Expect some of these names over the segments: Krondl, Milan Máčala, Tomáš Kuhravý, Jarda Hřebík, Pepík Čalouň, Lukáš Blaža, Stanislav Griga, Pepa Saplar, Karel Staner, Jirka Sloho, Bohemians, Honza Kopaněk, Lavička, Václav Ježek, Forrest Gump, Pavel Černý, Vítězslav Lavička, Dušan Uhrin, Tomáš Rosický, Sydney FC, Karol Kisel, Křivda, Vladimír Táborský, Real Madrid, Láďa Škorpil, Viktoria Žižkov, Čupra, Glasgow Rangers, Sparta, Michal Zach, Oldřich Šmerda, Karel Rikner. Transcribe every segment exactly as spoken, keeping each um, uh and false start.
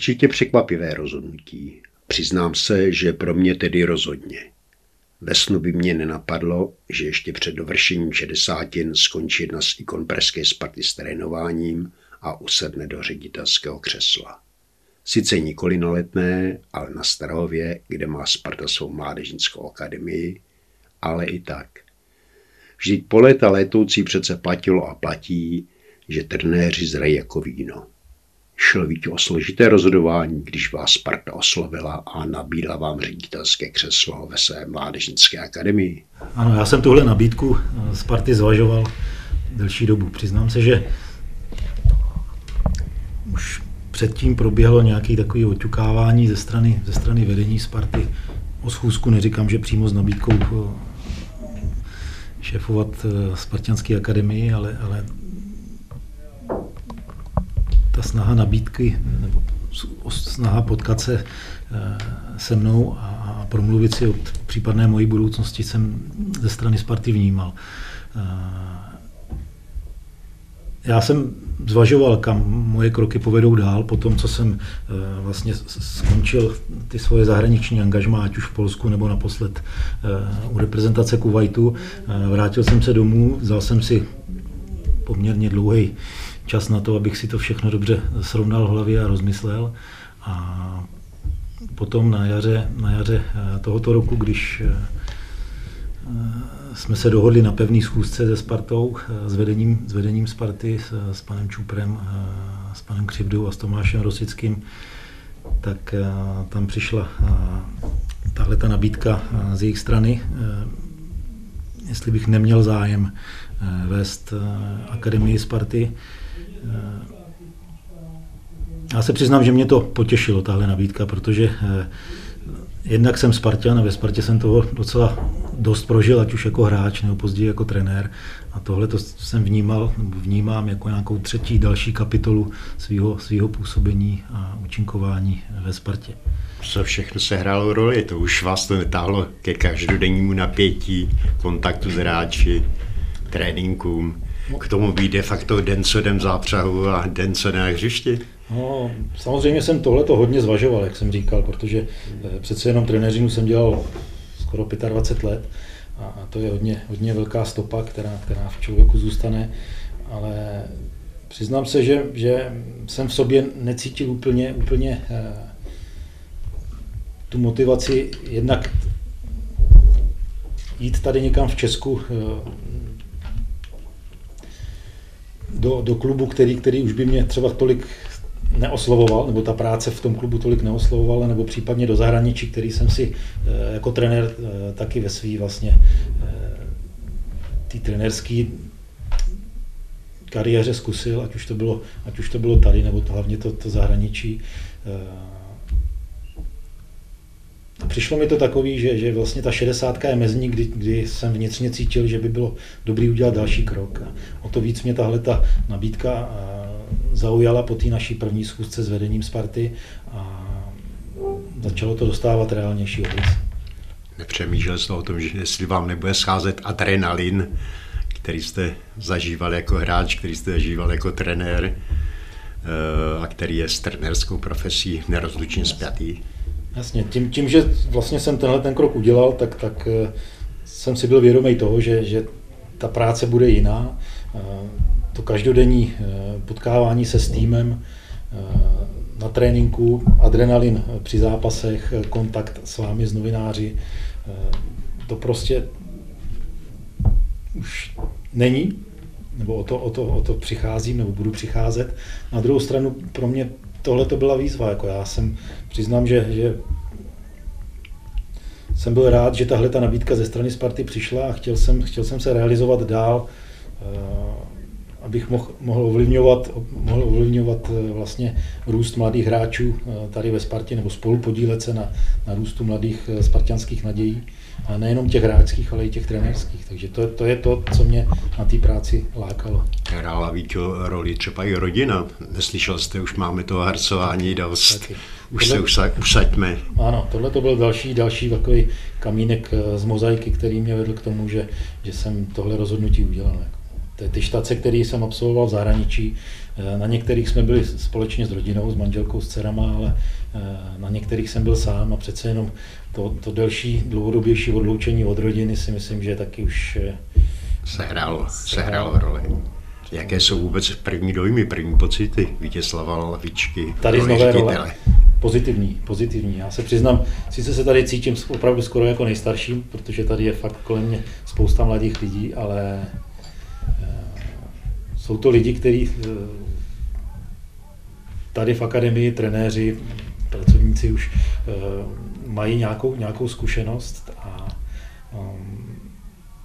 určitě překvapivé rozhodnutí. Přiznám se, že pro mě tedy rozhodně. Ve snu by mě nenapadlo, že ještě před dovršením šedesátin skončí jedna z ikon pražské Sparty s trénováním a usedne do ředitelského křesla. Sice nikoli na Letné, ale na Strahově, kde má Sparta svou mládežnickou akademii, ale i tak. Vždyť po léta létoucí přece platilo a platí, že trenéři zrají jako víno. Šlo víc o složité rozhodování, když vás Sparta oslovila a nabídla vám ředitelské křeslo ve své mládežnické akademii. Ano, já jsem tuhle nabídku Sparty zvažoval delší dobu. Přiznám se, že už předtím proběhlo nějaké takové oťukávání ze strany, ze strany vedení Sparty. O schůzku neříkám, že přímo s nabídkou šéfovat Spartianské akademii, ale, ale ta snaha nabídky, nebo snaha potkat se se mnou a promluvit si o případné mojí budoucnosti jsem ze strany Sparty vnímal. Já jsem zvažoval, kam moje kroky povedou dál, po tom, co jsem vlastně skončil ty svoje zahraniční angažmá, ať už v Polsku nebo naposled u reprezentace Kuvajtu. Vrátil jsem se domů, vzal jsem si poměrně dlouhý čas na to, abych si to všechno dobře srovnal v hlavě a rozmyslel. A potom na jaře, na jaře tohoto roku, když jsme se dohodli na pevný schůzce se Spartou, s vedením, s vedením Sparty, s, s panem Čuprem, s panem Křivdou a s Tomášem Rosickým, tak tam přišla tahle ta nabídka z jejich strany, jestli bych neměl zájem vést akademii Sparty. Já se přiznám, že mě to potěšilo, tahle nabídka, protože jednak jsem Spartan a ve Spartě jsem toho docela dost prožil, ať už jako hráč nebo později jako trenér. A tohle to jsem vnímal, vnímám jako nějakou třetí, další kapitolu svého, svého působení a účinkování ve Spartě. Co všechno se hrálo roli, to už vás to netáhlo ke každodennímu napětí, kontaktu s hráči, tréninkům. K tomu být de facto den co den v zápřahu a den co den na hřišti. No, samozřejmě jsem tohleto hodně zvažoval, jak jsem říkal, protože přece jenom trenéřinu jsem dělal skoro dvacet pět let a to je hodně, hodně velká stopa, která, která v člověku zůstane, ale přiznám se, že, že jsem v sobě necítil úplně, úplně eh, tu motivaci jednak jít tady někam v Česku, eh, Do, do klubu, který, který už by mě třeba tolik neoslovoval, nebo ta práce v tom klubu tolik neoslovovala, nebo případně do zahraničí, který jsem si e, jako trenér e, taky ve svý vlastně e, tý trenérský kariéře zkusil, ať už to bylo, ať už to bylo tady, nebo to, hlavně to, to zahraničí. E, přišlo mi to takový, že, že vlastně ta šedesátka je mezní, kdy, kdy jsem vnitřně cítil, že by bylo dobrý udělat další krok. O to víc mě tahle ta nabídka zaujala po té naší první schůzce s vedením Sparty a začalo to dostávat reálnější obrys. Nepřemýšlel jste o tom, že jestli vám nebude scházet adrenalin, který jste zažíval jako hráč, který jste zažíval jako trenér a který je s trenérskou profesí nerozlučně spjatý? Jasně, tím, tím, že vlastně jsem tenhle ten krok udělal, tak, tak jsem si byl vědomý toho, že, že ta práce bude jiná. To každodenní potkávání se s týmem na tréninku, adrenalin při zápasech, kontakt s vámi, s novináři, to prostě už není, nebo o to, o to, o to přicházím, nebo budu přicházet. Na druhou stranu pro mě tohle to byla výzva. Jako já jsem, přiznám, že, že jsem byl rád, že tahle ta nabídka ze strany Sparty přišla a chtěl jsem, chtěl jsem se realizovat dál, abych mohl, mohl ovlivňovat, mohl ovlivňovat vlastně růst mladých hráčů tady ve Spartě, nebo spolu podílet se na, na růstu mladých spartianských nadějí, a nejenom těch hráčských, ale i těch trenérských. Takže to, to je to, co mě na té práci lákalo. Hrála vítěho roli třeba i rodina. Neslyšel jste, už máme toho harcování dost. Taky. Už tohle, se usa, usaďme. Ano, tohle to byl další, další takový kamínek z mozaiky, který mě vedl k tomu, že, že jsem tohle rozhodnutí udělal. ty štace, které jsem absolvoval v zahraničí. Na některých jsme byli společně s rodinou, s manželkou, s dcerama, ale na některých jsem byl sám a přece jenom to, to delší, dlouhodobější odloučení od rodiny si myslím, že taky už sehrálo, sehrálo roli. Jaké jsou vůbec první dojmy, první pocity Vítězslava Lavičky? Tady z nové role. Pozitivní, pozitivní. Já se přiznám, sice se tady cítím opravdu skoro jako nejstarším, protože tady je fakt kolem mě spousta mladých lidí, ale jsou to lidi, kteří tady v akademii, trenéři, pracovníci už mají nějakou, nějakou zkušenost a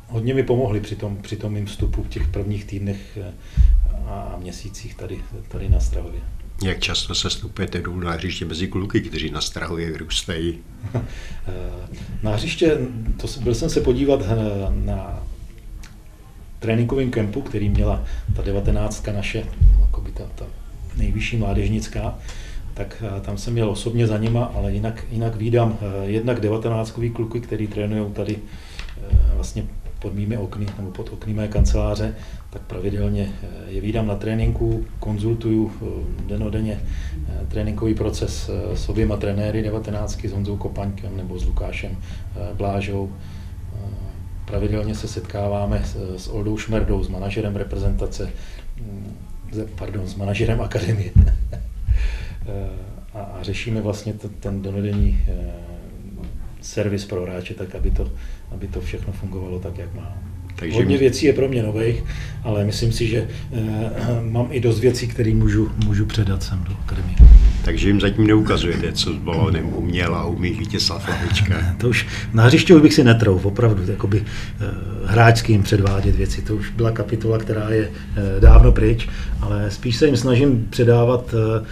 hodně mi pomohli při tom, při tom mým vstupu v těch prvních týdnech a měsících tady, tady na Strahově. Jak často se stupujete dolů na hřiště mezi kluky, kteří na Strahově vyrůstají? Na hřiště, to, byl jsem se podívat na tréninkovém kempu, který měla ta devatenáctka naše, jakoby ta, ta nejvyšší mládežnická, tak tam jsem jel osobně za nima, ale jinak, jinak vídám jednak devatenáctkový kluky, který trénujou tady vlastně pod mými okny nebo pod okny mé kanceláře, tak pravidelně je vídám na tréninku, konzultuju denodenně tréninkový proces s oběma trenéry devatenáctky, s Honzou Kopaňkem nebo s Lukášem Blažou. Pravidelně se setkáváme s Oldou Šmerdou, s manažerem reprezentace, pardon, s manažerem akademie a řešíme vlastně ten denodenní servis pro hráče, tak aby to, aby to všechno fungovalo tak, jak má. Takže hodně věcí je pro mě nových, ale myslím si, že e, mám i dost věcí, které můžu, můžu předat sem do akademie. Takže jim zatím neukazujete, co s balónem uměl a umí Vítězslav Lavička. To už na hřiště už bych si netrouf, opravdu, jakoby e, hráčským předvádět věci. To už byla kapitola, která je e, dávno pryč, ale spíš se jim snažím předávat e,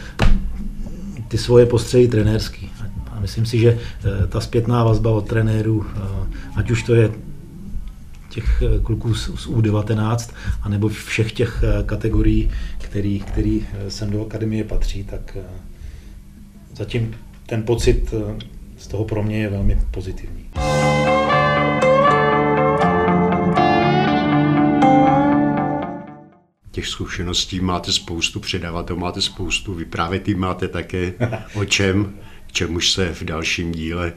ty svoje postřehy trenérský. A myslím si, že e, ta zpětná vazba od trenérů, e, ať už to je těch kluků z U devatenáct, anebo všech těch kategorií, který, který sem do akademie patří, tak zatím ten pocit z toho pro mě je velmi pozitivní. Těch zkušeností máte spoustu, předávat to máte spoustu, vyprávět jim máte také o čem, čemuž se v dalším díle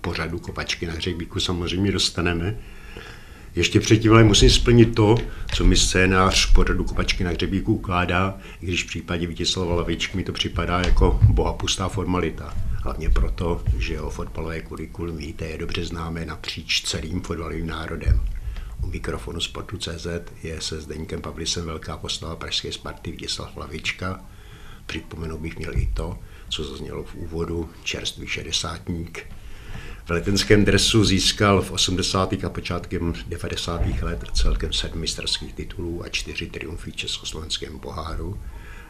pořadu Kopačky na hřebíku samozřejmě dostaneme. Ještě předtím ale musím splnit to, co mi scénář pořadu Kopačky na hřebíku ukládá, i když v případě Vítězslava Lavičky mi to připadá jako bohapustá formalita. Hlavně proto, že jeho fotbalové kurikulum, víte, je dobře známé napříč celým fotbalovým národem. U mikrofonu Sportu tečka cé zet je se Zdeňkem Pavlisem velká postava pražské Sparty Vítězslav Lavička. Připomenout bych měl i to, co zaznělo v úvodu, čerstvý šedesátník. V letenském dresu získal v osmdesátých a počátkem devadesátých let celkem sedm mistrovských titulů a čtyři triumfy v československém poháru.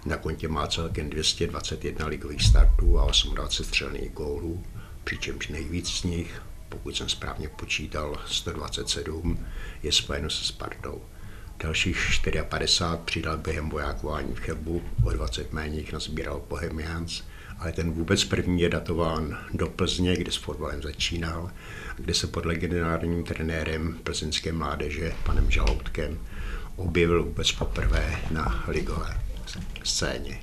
Na kontě má celkem dvě stě dvacet jedna ligových startů a dvacet osm střelných gólů, přičemž nejvíc z nich, pokud jsem správně počítal, sto dvacet sedm, je spojeno se Spartou. Dalších padesát čtyři přidal během vojákování v Chebu, o dvacet méně jich nazbíral Bohemians, ale ten vůbec první je datován do Plzně, kde s fotbalem začínal, kde se pod legendárním trenérem plzeňské mládeže, panem Žaludkem, objevil vůbec poprvé na ligové scéně.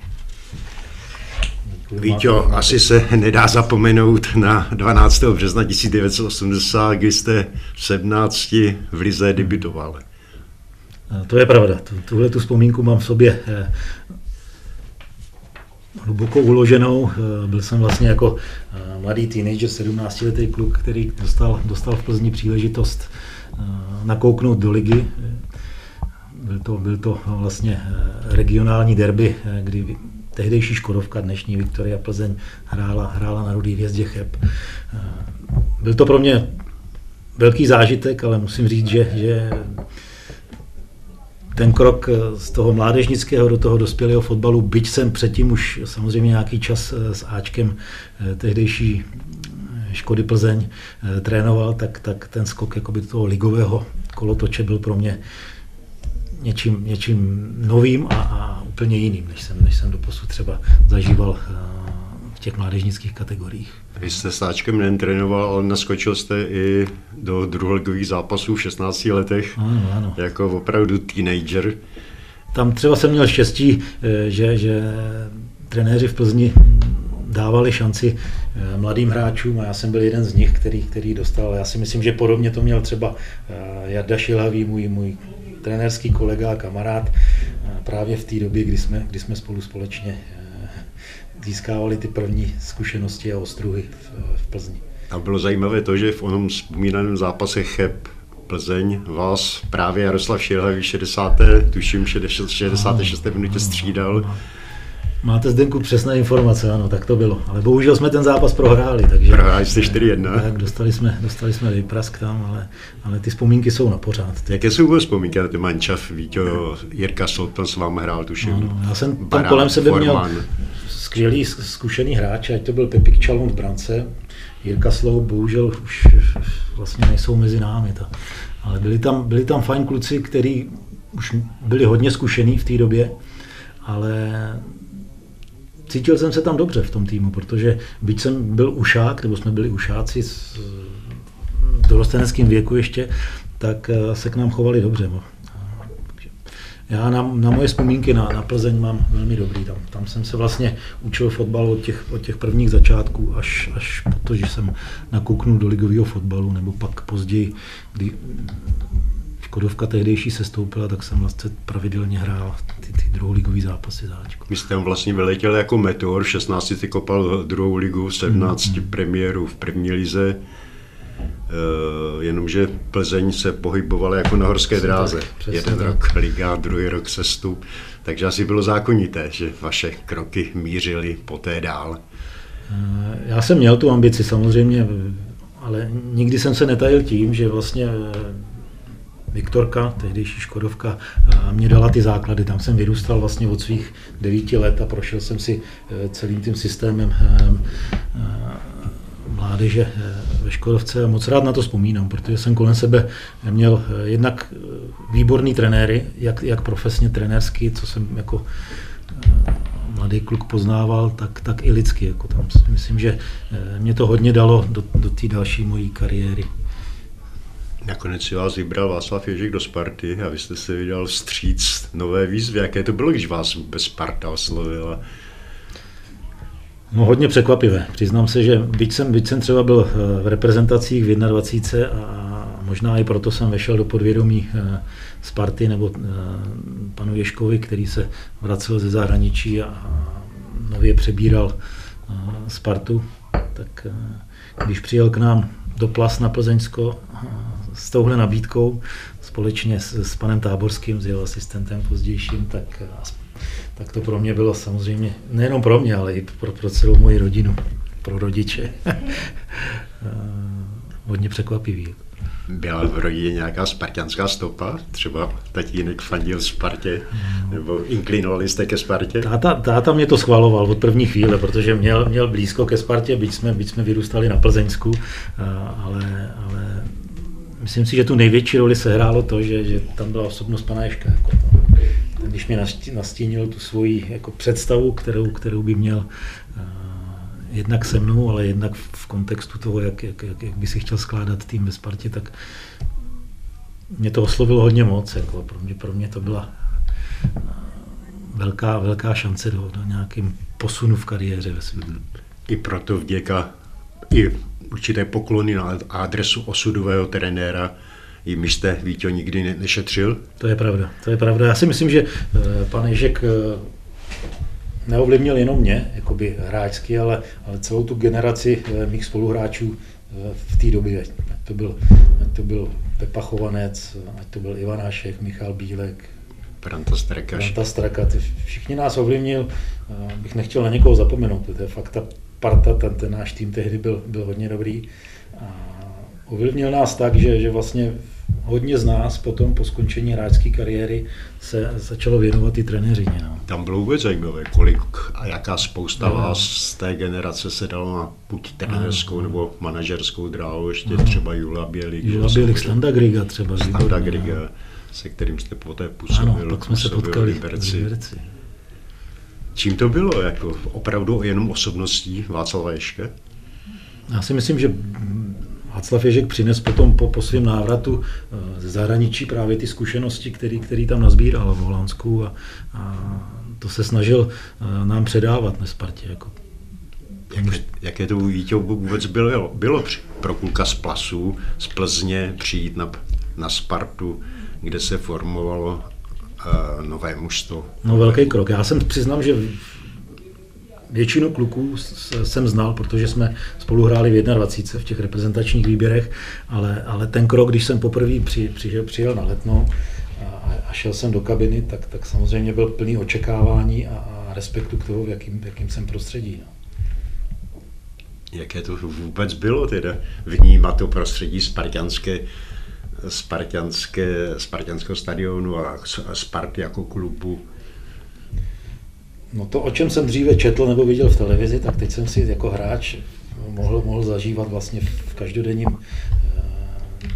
Víťo, asi se nedá zapomenout na dvanáctého března tisíc devět set osmdesát, kdy jste v sedmnácti v lize debutoval. To je pravda, tuhle tu vzpomínku mám v sobě hluboko uloženou. Byl jsem vlastně jako mladý teenager, sedmnáctiletý kluk, který dostal, dostal v Plzni příležitost nakouknout do ligy. Byl to, byl to vlastně regionální derby, kdy tehdejší Škodovka, dnešní Viktoria Plzeň, hrála, hrála na Rudý Hvězdě Cheb. Byl to pro mě velký zážitek, ale musím říct, že, že ten krok z toho mládežnického do toho dospělého fotbalu, byť jsem předtím už samozřejmě nějaký čas s Áčkem tehdejší Škody Plzeň trénoval, tak, tak ten skok jakoby toho ligového kolotoče byl pro mě něčím, něčím novým a, a úplně jiným, než jsem, než jsem doposud třeba zažíval v těch mládežnických kategoriích. Vy jste s Táčkem netrénoval, ale naskočil jste i do druholigových zápasů v šestnácti letech, ano, ano. Jako opravdu teenager. Tam třeba jsem měl štěstí, že, že trenéři v Plzni dávali šanci mladým hráčům a já jsem byl jeden z nich, který, který dostal. Já si myslím, že podobně to měl třeba Jarda Šilhavý, můj, můj trenérský kolega a kamarád, právě v té době, kdy jsme, kdy jsme spolu společně získávali ty první zkušenosti a ostruhy v, v Plzni. A bylo zajímavé to, že v onom vzpomínaném zápase Cheb Plzeň vás právě Jaroslav Šilhavý šedesát, tuším šedesát šest minutě střídal. Máte, Zdenku, přesné informace, ano, tak to bylo. Ale bohužel jsme ten zápas prohráli, takže... Prohráli jste čtyři jedna. Tak, dostali jsme, dostali jsme výprask tam, ale, ale ty vzpomínky jsou na pořád. Jaké jsou vzpomínky na ty mančav? Víte, Jirka Sloho s vámi hrál, tuším. Ano, já jsem tam Barán, kolem sebe Forman. Měl skvělý, zkušený hráč, ať to byl Pepík Čalouň v brance. Jirka Sloho bohužel už vlastně nejsou mezi námi. Ta. Ale byli tam, byli tam fajn kluci, kteří už byli hodně zkušený v té době, ale... Cítil jsem se tam dobře v tom týmu, protože byť jsem byl ušák, nebo jsme byli ušáci z dorosteneckým věku ještě, tak se k nám chovali dobře. Já na, na moje vzpomínky na, na Plzeň mám velmi dobrý. Tam, tam jsem se vlastně učil fotbal od těch, od těch prvních začátků, až, až po to, že jsem nakouknul do ligového fotbalu, nebo pak později, kdy Škodovka tehdejší se stoupila, tak jsem vlastně pravidelně hrál ty, ty druholigový zápasy záčku. Vy jste tam vlastně vyletěl jako meteor, v šestnácti ty kopal druhou ligu, v sedmnácti mm-hmm. premiéru v první lize, e, jenomže Plzeň se pohybovala jako na horské přesně dráze. Tak, jeden tak. Rok liga, druhý rok sestup, takže asi bylo zákonité, že vaše kroky mířily poté dál. E, já jsem měl tu ambici samozřejmě, ale nikdy jsem se netajil tím, že vlastně Viktorka, tehdejší Škodovka, mě dala ty základy. Tam jsem vyrůstal vlastně od svých devíti let a prošel jsem si celým tím systémem mládeže ve Škodovce a moc rád na to vzpomínám, protože jsem kolem sebe měl jednak výborný trenéry, jak, jak profesně trenérsky, co jsem jako mladý kluk poznával, tak, tak i lidsky. Jako tam. Myslím, že mě to hodně dalo do, do té další mojí kariéry. Nakonec si vás vybral Václav Ježek do Sparty a vy jste se vydal vstříct nové výzvy. Jaké to bylo, když vás vůbec Sparta oslovila? No hodně překvapivé. Přiznám se, že byť jsem, byť jsem třeba byl v reprezentacích v jednadvacítce a možná i proto jsem vešel do podvědomí Sparty nebo panu Ježkovi, který se vracel ze zahraničí a nově přebíral Spartu, tak když přijel k nám do Plas na Plzeňsko s touhle nabídkou, společně s, s panem Táborským, s jeho asistentem pozdějším, tak, tak to pro mě bylo samozřejmě, nejenom pro mě, ale i pro, pro celou moji rodinu, pro rodiče, hodně překvapivý. Byla v rodině nějaká sparťanská stopa? Třeba tatínek fandil Spartě, nebo inklinovali jste ke Spartě? Táta, táta mě to schvaloval od první chvíle, protože měl, měl blízko ke Spartě, byť jsme, byť jsme vyrůstali na Plzeňsku, ale, ale myslím si, že tu největší roli sehrálo to, že, že tam byla osobnost pana Ježka. Jako ten, když mě nastínil tu svoji jako představu, kterou, kterou by měl jednak se mnou, ale jednak v kontextu toho, jak, jak, jak by si chtěl skládat tým ve Spartě, tak mě to oslovilo hodně moc. Jako pro, mě, pro mě to byla velká, velká šance do, do nějakým posunu v kariéře ve světě. I proto vděka, i určité poklony na adresu osudového trenéra, jimž jste, Víťo, nikdy nešetřil? To je pravda, to je pravda. Já si myslím, že pan Ježek neovlivnil jenom mě, jakoby hráčsky, ale, ale celou tu generaci mých spoluhráčů v té době. Ať to byl, ať to byl Pepa Chovanec, ať to byl Ivanášek, Michal Bílek, Franta Straka. Všichni nás ovlivnil, bych nechtěl na někoho zapomenout, to je fakt ta parta, ten, ten náš tým tehdy byl, byl hodně dobrý. A ovlivnil nás tak, že, že vlastně hodně z nás potom po skončení hráčské kariéry se začalo věnovat i trenéřině. No. Tam bylo vůbec zajímavé, kolik a jaká spousta no. vás z té generace se dalo na buď trenérskou no. nebo manažerskou dráhu, ještě no. třeba Jula Bělik. Jula Bělik, Standa Griga třeba. Standa Griga, no. se kterým jste poté působil. Ano, pak jsme se potkali v Liberci. Čím to bylo? Jako opravdu jenom osobností Václava Ježka? Já si myslím, že Václav Ježek přines potom po, po svém návratu ze zahraničí právě ty zkušenosti, který, který tam nazbíral v Holandsku a, a to se snažil nám předávat na Spartě. Jako. Jak, jaké to u Vítěho vůbec bylo, bylo při, pro kluka z Plasu, z Plzně přijít na, na Spartu, kde se formovalo uh, nové mužstvo? No velký krok. Já jsem přiznám, že většinu kluků jsem znal, protože jsme spolu hráli v dvacet jedna v těch reprezentačních výběrech, ale, ale ten krok, když jsem poprvé při, přijel, přijel na Letnou a, a šel jsem do kabiny, tak, tak samozřejmě byl plný očekávání a, a respektu k tomu, v jakým, jakým jsem prostředí. No. Jaké to vůbec bylo teda vnímat to prostředí spartanské, spartanské, spartanského stadionu a Sparty jako klubu? No to, o čem jsem dříve četl nebo viděl v televizi, tak teď jsem si jako hráč mohl, mohl zažívat vlastně v každodenním uh,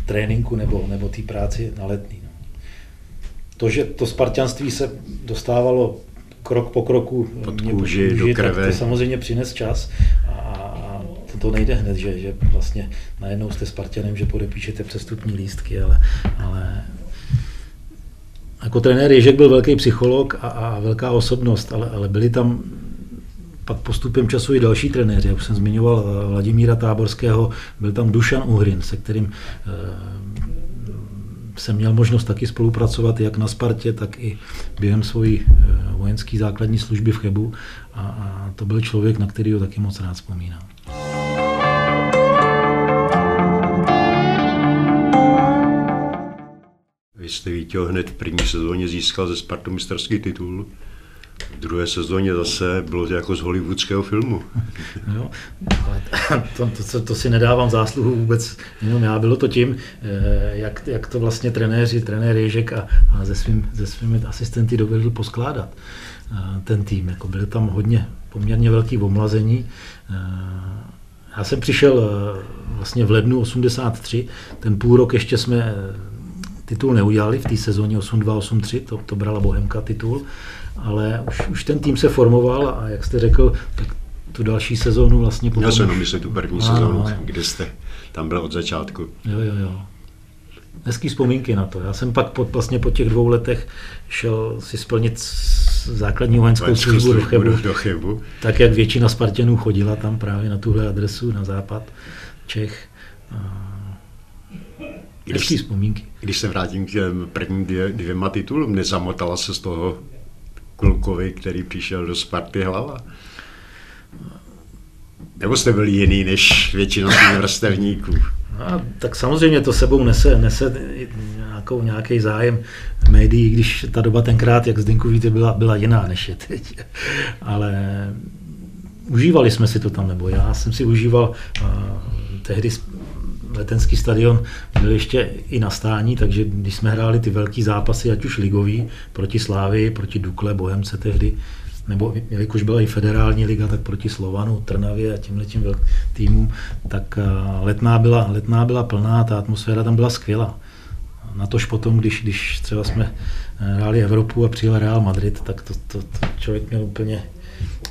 tréninku nebo, nebo té práci na Letný. No. To, že to spartanství se dostávalo krok po kroku pod kůži, do krve, tak to samozřejmě přines čas a, a to, to nejde hned, že, že vlastně najednou jste Spartanem, že podepíšete přestupní lístky, ale, ale... Jako trenér Ježek byl velký psycholog a, a velká osobnost, ale, ale byli tam pak postupem času i další trenéři. Já už jsem zmiňoval Vladimíra Táborského, byl tam Dušan Uhrin, se kterým e, jsem měl možnost taky spolupracovat jak na Spartě, tak i během svojí vojenské základní služby v Chebu. A, a to byl člověk, na kterýho taky moc rád vzpomínám. Vy jste, Vítěho, hned v první sezóně získal ze Spartu mistrovský titul, v druhé sezóně zase bylo to jako z hollywoodského filmu. Jo, ale to, to, to si nedávám zásluhu vůbec, jenom já, bylo to tím, jak, jak to vlastně trenéři, trenér Ježek a, a se, svým, se svými asistenty dovedl poskládat ten tým. Jako byly tam hodně, poměrně velký omlazení. Já jsem přišel vlastně v lednu osmdesát tři, ten půl rok ještě jsme titul neudělali, v té sezóně osm dva osm tři, to, to brala Bohemka titul, ale už, už ten tým se formoval a jak jste řekl, tak tu další sezónu vlastně... Já jsem jenom myslel tu první sezónu, kde jste tam byl od začátku. Jo, jo, jo. Hezký vzpomínky na to. Já jsem pak pod, vlastně po těch dvou letech šel si splnit základní vojenskou službu do Chebu, do Chebu, tak jak většina Spartanů chodila tam právě na tuhle adresu, na západ Čech. Hezký vzpomínky. Když se vrátím k těm prvním dvě, dvěma titulům, nezamotala se z toho klukovi, který přišel do Sparty, hlava? Nebo jste byli jiný než většina těch vrstevníků? No, tak samozřejmě to sebou nese, nese nějakou, nějaký zájem médií, když ta doba tenkrát, jak Zdenku víte, byla, byla jiná než je teď. Ale užívali jsme si to tam, nebo já jsem si užíval a, tehdy Letenský stadion byl ještě i na stání, takže když jsme hráli ty velký zápasy, ať už ligový, proti Slávii, proti Dukle, Bohemce tehdy, nebo jelikož byla i federální liga, tak proti Slovanu, Trnavě a těmhletím velkým týmům, tak letná byla, letná byla plná, ta atmosféra tam byla skvělá. Natož potom, když, když třeba jsme hráli Evropu a přijel Real Madrid, tak to, to, to člověk měl úplně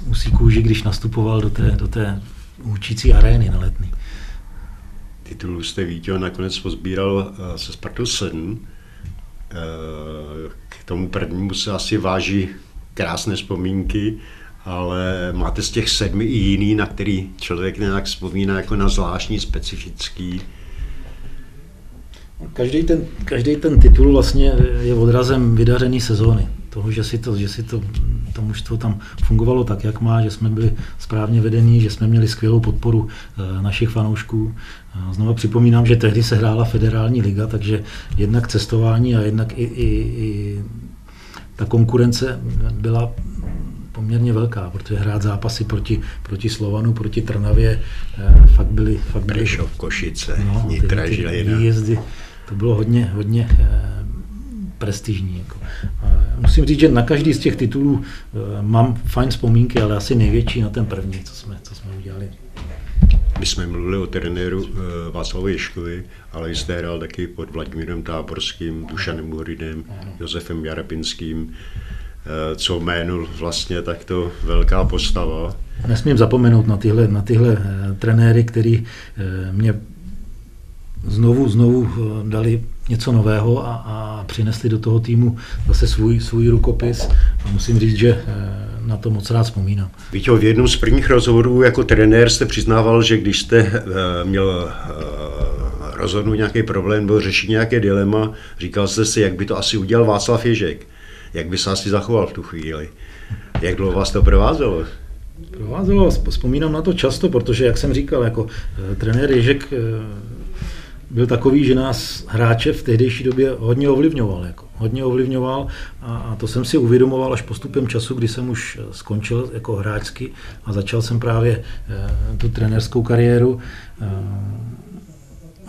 usí kůži, když nastupoval do té, do té učící arény na Letný. Titulů jste, Vítěho, nakonec pozbíral se Spartou sedm. K tomu prvnímu se asi váží krásné vzpomínky, ale máte z těch sedmi i jiný, na který člověk nějak vzpomíná jako na zvláštní, specifický. Každý ten, každý ten titul vlastně je odrazem vydařený sezóny. Toho, že si to, že si to, to mužstvo tam fungovalo tak, jak má, že jsme byli správně vedení, že jsme měli skvělou podporu našich fanoušků. Znovu připomínám, že tehdy se hrála federální liga, takže jednak cestování a jednak i, i, i ta konkurence byla poměrně velká, protože hrát zápasy proti, proti Slovanu, proti Trnavě, fakt byly... Fakt byly Prešov, Košice, no, Nitra, Žilina. Výjezdy, to bylo hodně, hodně prestižní. Jako. Musím říct, že na každý z těch titulů mám fajn vzpomínky, ale asi největší na ten první, co jsme, co jsme udělali. My jsme mluvili o trenéru Václavu Ježkovi, ale jste hrál taky pod Vladimírem Táborským, Dušanem Uhrinem, Josefem Jarepinským, co jménu vlastně takto velká postava. Nesmím zapomenout na tyhle, na tyhle trenéry, který mě znovu, znovu dali něco nového a, a přinesli do toho týmu zase svůj, svůj rukopis a musím říct, že na to moc rád vzpomínám. Víte, v jednom z prvních rozhovorů jako trenér jste přiznával, že když jste měl rozhodnout nějaký problém nebo řešit nějaké dilema, říkal jste si, jak by to asi udělal Václav Ježek, jak by se asi zachoval v tu chvíli. Jak dlouho vás to provázelo? Provázelo, vzpomínám na to často, protože, jak jsem říkal, jako trenér Ježek byl takový, že nás hráče v tehdejší době hodně ovlivňoval. Jako, hodně ovlivňoval a, a to jsem si uvědomoval až postupem času, kdy jsem už skončil jako hráčsky a začal jsem právě e, tu trenérskou kariéru. E,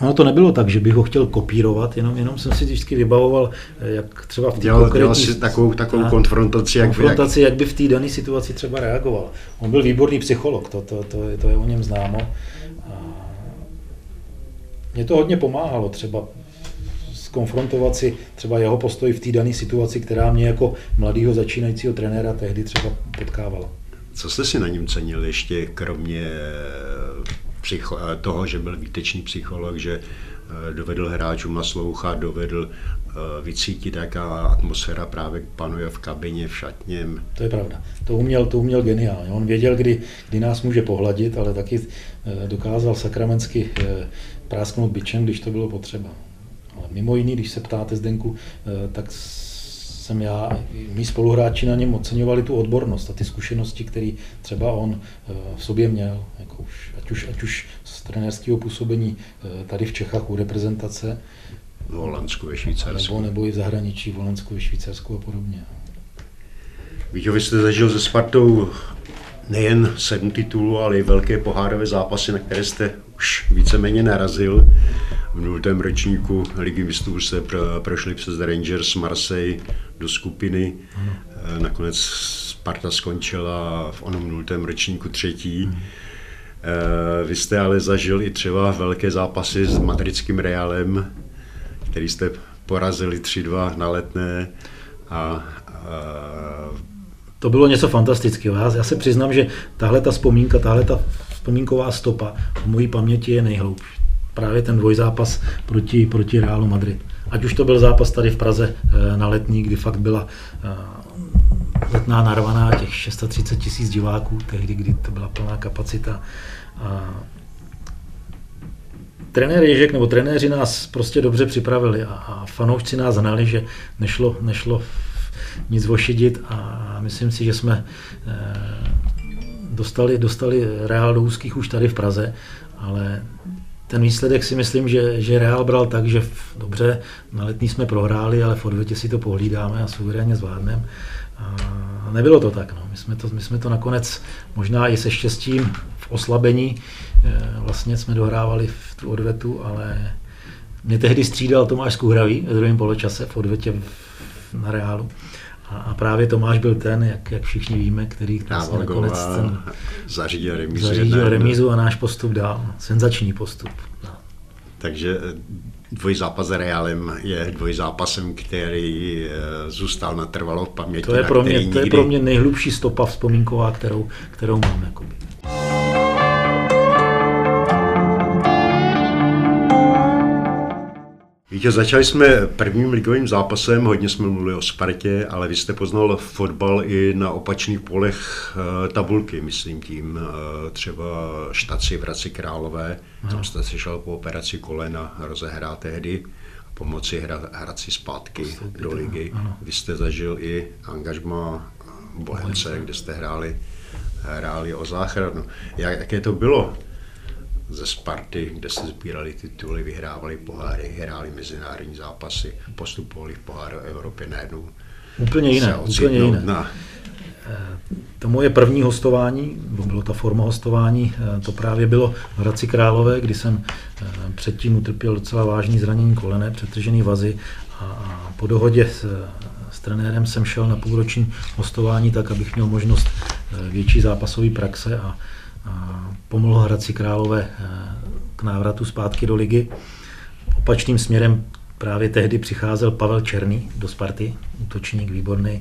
Ono to nebylo tak, že bych ho chtěl kopírovat, jenom, jenom jsem si vždycky vybavoval, jak třeba v té konkrétní... Dělal si takovou, takovou konfrontaci, jak, konfrontaci jak... jak by v té dané situaci třeba reagoval. On byl výborný psycholog, to, to, to, to je o něm známo. Mně to hodně pomáhalo třeba zkonfrontovat si třeba jeho postoj v té dané situaci, která mě jako mladýho začínajícího trenéra tehdy třeba potkávala. Co jste si na něm cenil ještě, kromě psycho- toho, že byl výtečný psycholog, že dovedl hráčům naslouchat, dovedl vycítit, jaká atmosféra právě panuje v kabině, v šatněm? To je pravda. To uměl, to uměl geniálně. On věděl, kdy, kdy nás může pohladit, ale taky dokázal sakramensky prásknout bičem, když to bylo potřeba. Ale mimo jiný, když se ptáte, Zdenku, tak jsem já, mý spoluhráči na něm oceňovali tu odbornost a ty zkušenosti, které třeba on v sobě měl, jako už, ať, už, ať už z trenérského působení tady v Čechách u reprezentace, v Holandsku, ve Švýcarsku. Nebo, nebo i v zahraničí, v Holandsku, ve Švýcarsku a podobně. Víte, vy jste zažil se Spartou nejen sedm titulů, ale i velké pohárové zápasy, na které jste už víceméně narazil. V nultém ročníku Ligy mistrů jste prošli přes Rangers Marseille do skupiny. Nakonec Sparta skončila v onom nultém ročníku třetí. Vy jste ale zažil i třeba velké zápasy s madridským Realem, který jste porazili tři dva na Letné. A, a... To bylo něco fantastického. Já, já se přiznám, že tahle ta vzpomínka, tahle ta vzpomínková stopa v mojí paměti je nejhloubší. Právě ten dvojzápas proti, proti Realu Madrid. Ať už to byl zápas tady v Praze na Letní, kdy fakt byla Letná narvaná těch třicet šest tisíc diváků, tehdy, kdy to byla plná kapacita. A trenér Ježek nebo trenéři nás prostě dobře připravili a, a fanoušci nás hnali, že nešlo, nešlo nic ošidit a myslím si, že jsme eh, dostali, dostali Reál do úzkých už tady v Praze, ale ten výsledek si myslím, že, že Reál bral tak, že v, dobře, na Letní jsme prohráli, ale v odvětě si to pohlídáme a suverénně zvládneme. A nebylo to tak. No. My jsme to, my jsme to nakonec možná i se štěstím v oslabení vlastně jsme dohrávali v tu odvetu, ale mě tehdy střídal Tomáš Kuhravý ve druhém poločase v odvetě na Reálu. A, a právě Tomáš byl ten, jak, jak všichni víme, který vlastně nakonec ten zařídil remízu, zařídil remízu a náš postup dál. Senzační postup. No. Takže dvojzápas s Realem je dvojzápasem, který zůstal natrvalo v paměti. To je, pro mě, nikdy... to je pro mě nejhlubší stopa vzpomínková, kterou, kterou mám. Jakoby. Víte, začali jsme prvním ligovým zápasem, hodně jsme mluvili o Spartě, ale vy jste poznal fotbal i na opačných polech tabulky, myslím tím třeba Štaci v Hradci Králové, tam jste se šel po operaci kolena rozehrát tehdy a pomoci hra, Hradci zpátky Postupy, do ligy. Ano. Vy jste zažil i angažmá Bohemce, kde jste hráli, hráli o záchranu. Jak, jaké to bylo? Ze Sparty, kde se sbírali tituly, vyhrávali poháry, hráli mezinárodní zápasy, postupovali v poháru Evropy najednou. Úplně jiné, úplně jiné. Na... To moje první hostování, bylo ta forma hostování, to právě bylo v Hradci Králové, kdy jsem předtím utrpěl docela vážný zranění kolene, přetržený vazy a po dohodě s, s trenérem jsem šel na půlroční hostování tak, abych měl možnost větší zápasové praxe a pomohl Hradci Králové k návratu zpátky do ligy. Opačným směrem právě tehdy přicházel Pavel Černý do Sparty, útočník výborný,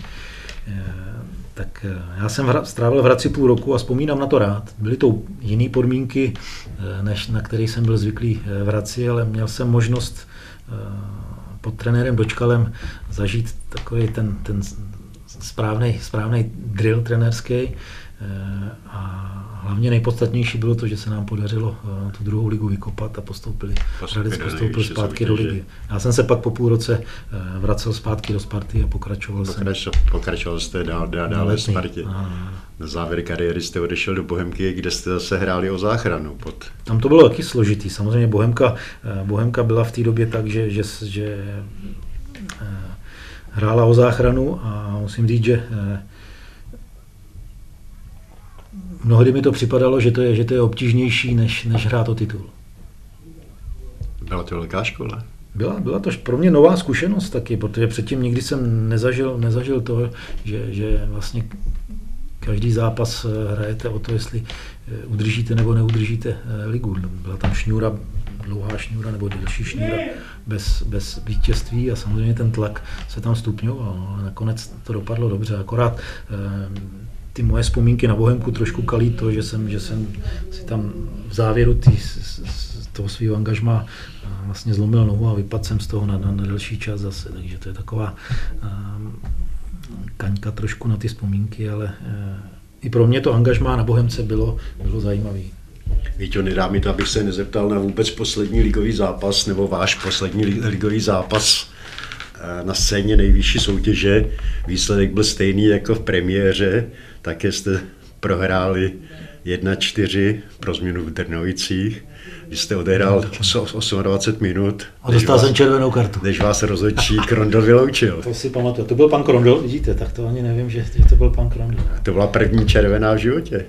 Tak já jsem strávil v Hradci půl roku a vzpomínám na to rád. Byly to jiné podmínky, než na které jsem byl zvyklý v Hradci, ale měl jsem možnost pod trenérem Dočkalem zažít takový ten, ten správný, správný drill trenérský. A hlavně nejpodstatnější bylo to, že se nám podařilo tu druhou ligu vykopat a postoupili. Hradec postoupil zpátky do ligy. Já jsem se pak po půl roce vracel zpátky do Sparty a pokračoval Pokračo, jsem. Pokračoval jste dál, dál, dále v Spartě. Na závěr kariéry jste odešel do Bohemky, kde jste zase hráli o záchranu. Pod... Tam to bylo taky složitý. Samozřejmě Bohemka, Bohemka byla v té době tak, že... že, že hrála o záchranu a musím říct, že mnohdy mi to připadalo, že to je, že to je obtížnější, než, než hrát o titul. Byla to velká škola? Byla, byla to pro mě nová zkušenost taky, protože předtím nikdy jsem nezažil, nezažil to, že, že vlastně každý zápas hrajete o to, jestli udržíte nebo neudržíte ligu. Byla tam šňůra, dlouhá šňůra nebo delší šňůra bez, bez vítězství a samozřejmě ten tlak se tam stupňoval. No, ale nakonec to dopadlo dobře, akorát ty moje vzpomínky na Bohemku trošku kalí to, že jsem, že jsem si tam v závěru tý, toho svého angažma vlastně zlomil nohu a vypadl jsem z toho na, na, na delší čas zase, takže to je taková um, kaňka trošku na ty vzpomínky, ale uh, i pro mě to angažma na Bohemce bylo, bylo zajímavé. Víťo, nedá mi to, abych se nezeptal na vůbec poslední ligový zápas, nebo váš poslední ligový zápas na scéně nejvyšší soutěže. Výsledek byl stejný jako v premiéře, také jste prohráli jedna čtyři pro změnu v Drnovicích. Vy jste odehrál dvacet osm minut. A dostal vás, jsem červenou kartu. Než vás rozhodčí Krondl vyloučil. To si pamatuju. To byl pan Krondl, vidíte, tak to ani nevím, že to byl pan Krondl. To byla první červená v životě.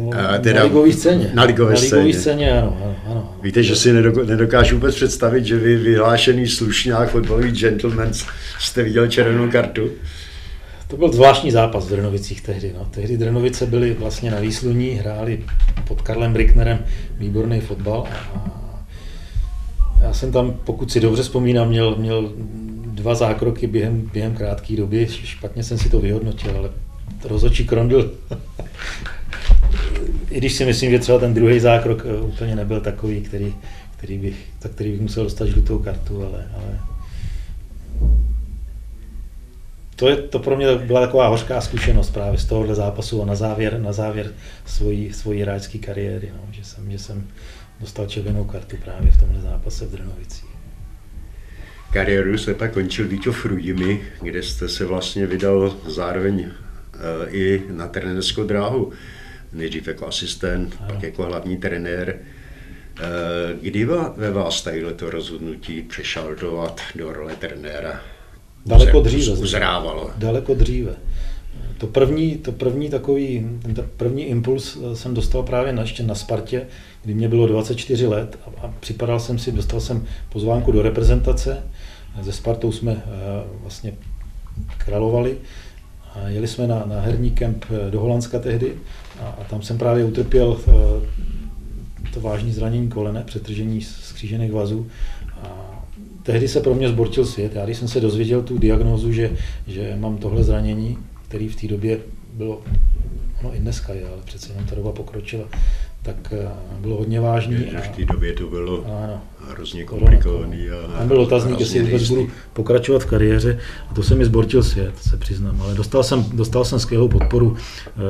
No, na ligový scéně. Na ligové na ligové scéně. scéně ano, ano, ano. Víte, že si nedokážu vůbec představit, že vy vyhlášený slušňák, fotbalový gentleman, jste viděl červenou kartu? To byl zvláštní zápas v Drnovicích tehdy. No. Tehdy Drnovice byly vlastně na výsluní, hráli pod Karlem Riknerem výborný fotbal. A já jsem tam, pokud si dobře vzpomínám, měl, měl dva zákroky během, během krátké doby. Špatně jsem si to vyhodnotil, ale rozhodčí Krondl. I když si myslím, že třeba ten druhý zákrok úplně nebyl takový, který, který, bych, tak který bych musel dostat žlutou kartu, ale... ale... To, je, to pro mě byla taková hořká zkušenost právě z tohohle zápasu a na závěr, na závěr svojí, svojí hráčské kariéry, no, že, jsem, že jsem dostal červenou kartu právě v tomhle zápase v Drnovicích. Kariéru jste pak končil, Víťo, v Chrudimi, kde jste se vlastně vydal zároveň e, i na trenérskou dráhu. Nejdřív jako asistent, ano. Pak jako hlavní trenér. E, kdy ve vás tadyhleto rozhodnutí přešaldovat do role trenéra? Daleko dříve. Uzrávalo. Daleko dříve. To první, to první takový, ten první impuls jsem dostal právě na, ještě na Spartě, kdy mě bylo dvacet čtyři let a, a připadal jsem si, dostal jsem pozvánku do reprezentace. Se Spartou jsme e, vlastně královali a jeli jsme na, na herní kemp do Holandska tehdy a, a tam jsem právě utrpěl e, to vážné zranění kolene, přetržení skřížených vazů. Tehdy se pro mě zbortil svět. Já když jsem se dozvěděl tu diagnózu, že, že mám tohle zranění, které v té době bylo, ono i dneska je, ale přece jenom ta doba pokročila, tak bylo hodně vážný. V té době to bylo ano, hrozně komplikovaný. A tam byl dotazník, jestli vůbec budu pokračovat v kariéře. A to se mi zbortil svět, se přiznám. Ale dostal jsem, dostal jsem skvělou podporu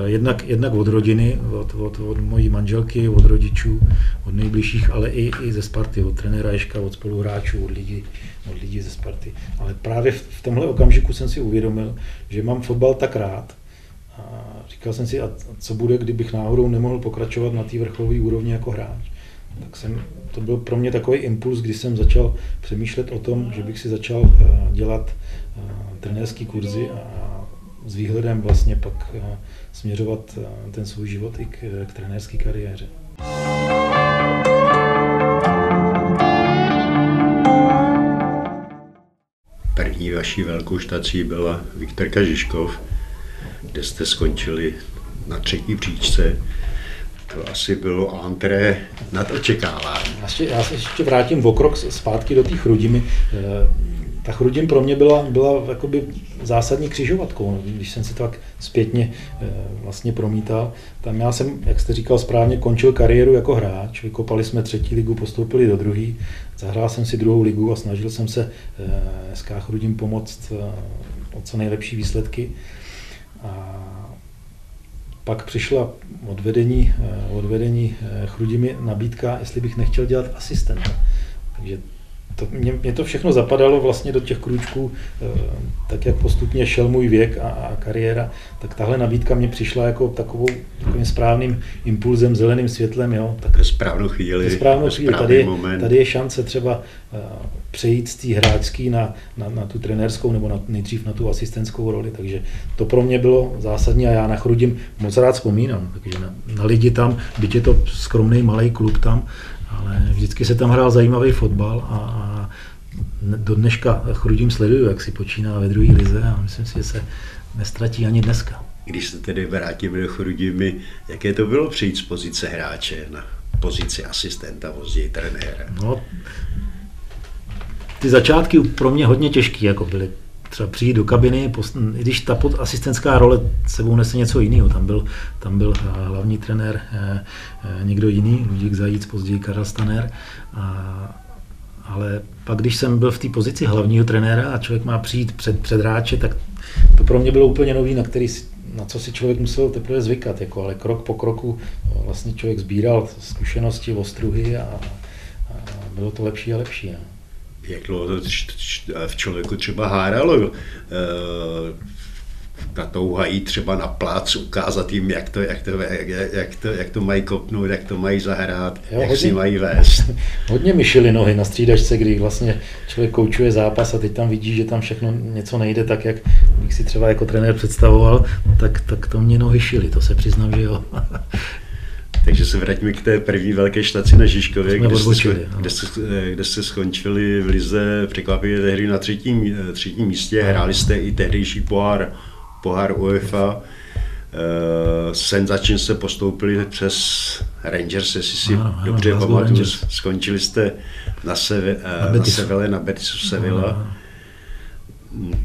jednak, jednak od rodiny, od, od, od mojí manželky, od rodičů, od nejbližších, ale i, i ze Sparty, od trenéra Ježka, od spoluhráčů, od lidí, od lidí ze Sparty. Ale právě v, v tomhle okamžiku jsem si uvědomil, že mám fotbal tak rád, a říkal jsem si, a co bude, kdybych náhodou nemohl pokračovat na té vrcholové úrovni jako hráč. Tak jsem, to byl pro mě takový impuls, kdy jsem začal přemýšlet o tom, že bych si začal dělat trenérské kurzy a s výhledem vlastně pak směřovat ten svůj život i k, k trenérské kariéře. První vaší velkou štací byla Viktorka Žižkov, kde jste skončili na třetí příčce. To asi bylo antré nad očekávání. Já se ještě vrátím o krok zpátky do té Chrudimi. ta Chrudim pro mě byla, byla jakoby zásadní křižovatkou, když jsem si to tak zpětně vlastně promítal. Tam já jsem, jak jste říkal správně, končil kariéru jako hráč, vykopali jsme třetí ligu, postoupili do druhý, zahrál jsem si druhou ligu a snažil jsem se S K Chrudim pomoct o co nejlepší výsledky. A pak přišla od vedení, od vedení Chrudimi nabídka, jestli bych nechtěl dělat asistenta. Takže to, mě, mě to všechno zapadalo vlastně do těch krůčků, tak jak postupně šel můj věk a, a kariéra, tak tahle nabídka mě přišla jako takovou, takovým správným impulzem, zeleným světlem. Jo. Tak ve správnou chvíli, ve správnou chvíli. Tady, tady je šance třeba přejít z té hráčské na, na, na tu trenérskou nebo na, nejdřív na tu asistentskou roli, takže to pro mě bylo zásadní a já na Chrudim moc rád vzpomínám, takže na, na lidi tam, byť je to skromný malý klub tam, ale vždycky se tam hrál zajímavý fotbal a, a do dneška Chrudim sleduju, jak si počíná ve druhé lize a myslím si, že se nestratí ani dneska. Když se tedy vrátíme do Chrudimi, jaké to bylo přijít z pozice hráče na pozici asistenta, později trenéra? No, ty začátky pro mě hodně těžké, jako byly třeba přijít do kabiny, i když ta asistentská role sebou nese něco jiného, tam byl, tam byl hlavní trenér eh, eh, někdo jiný, Ludvík Zajíc, později Karel Staner, a, ale pak když jsem byl v té pozici hlavního trenéra a člověk má přijít před, před hráče, tak to pro mě bylo úplně nový, na který si na co si člověk musel teprve zvykat, jako, ale krok po kroku vlastně člověk sbíral zkušenosti, ostruhy a, a bylo to lepší a lepší. Ne? Jak dlouho to v člověku třeba háralo, ta touha jít třeba na plac, ukázat jim, jak to, jak to, jak, jak to, jak to mají kopnout, jak to mají zahrát, jo, jak hodně, si mají vést. Hodně mi šily nohy na střídačce, kdy vlastně člověk koučuje zápas a teď tam vidí, že tam všechno něco nejde tak, jak bych si třeba jako trenér představoval, tak, tak to mě nohy šily, to se přiznám, že jo. Takže se vraťme k té první velké štaci na Žižkově, kde, kde, kde jste skončili v lize, překvapivě tehdy na třetím, třetím místě, hráli jste i tehdejší pohár, pohár UEFA, e, senzačně jste postoupili přes Rangers, jestli si ano, dobře ano, pamatuju, skončili jste na, seve, na, na Seville, na Betisu Sevilla,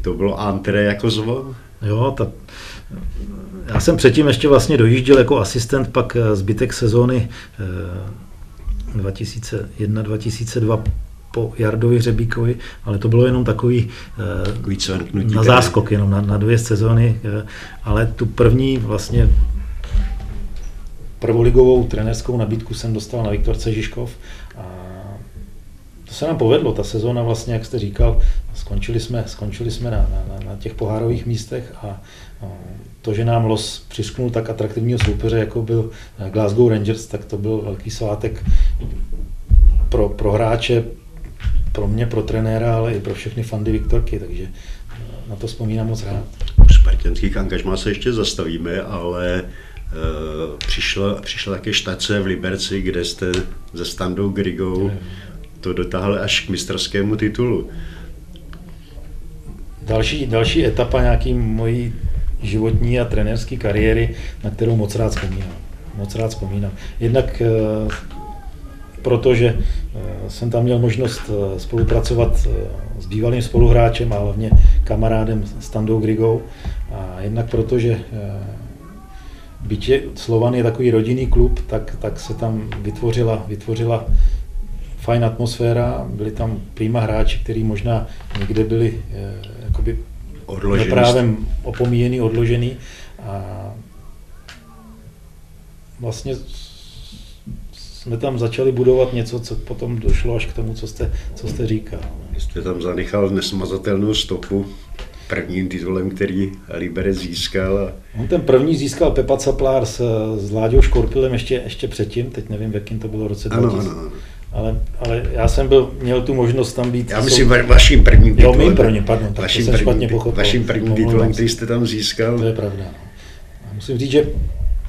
to bylo antré jako zvon? Jo, ta... Já jsem předtím ještě vlastně dojížděl jako asistent, pak zbytek sezóny dva tisíce jedna dva tisíce dva po Jardovi Hřebíkovi, ale to bylo jenom takový na záskok, jenom na, na dvě sezóny, ale tu první vlastně prvoligovou trenérskou nabídku jsem dostal na Viktorce Žižkov a to se nám povedlo, ta sezóna vlastně, jak jste říkal, skončili jsme, skončili jsme na, na, na těch pohárových místech a to, že nám los přisknul tak atraktivního soupeře, jako byl Glasgow Rangers, tak to byl velký svátek pro, pro hráče, pro mě, pro trenéra, ale i pro všechny fandy Viktorky, takže na to vzpomínám moc rád. U spartanských angažmá se ještě zastavíme, ale e, přišla, přišla také štace v Liberci, kde jste se Standou Grigou to dotáhli až k mistrovskému titulu. Další, další etapa nějaký mojí životní a trenérské kariéry, na kterou moc rád vzpomínám. Moc rád vzpomínám. Jednak e, protože e, jsem tam měl možnost e, spolupracovat e, s bývalým spoluhráčem a hlavně kamarádem Standou Grigou. A jednak protože e, byť je, Slovan je takový rodinný klub, tak, tak se tam vytvořila, vytvořila fajn atmosféra, byli tam prima hráči, kteří možná někde byli e, jakoby právě opomíjený, odložený a vlastně jsme tam začali budovat něco, co potom došlo až k tomu, co jste, co jste říkal. Jste tam zanechal nesmazatelnou stopu prvním titulem, který Liberec získal. A... On ten první získal Pepa Saplar s, s Láďou Škorpilem ještě, ještě předtím, teď nevím, v jakým to bylo roce dva tisíce. Ano, ano. Ale, ale já jsem byl, měl tu možnost tam být... Já myslím jsou... vaším prvním titulem. Jo, mým prvním, pardon, tak vaším to jsem špatně pochopil. Vaším prvním titulem, který jste tam získal. To je pravda. A musím říct, že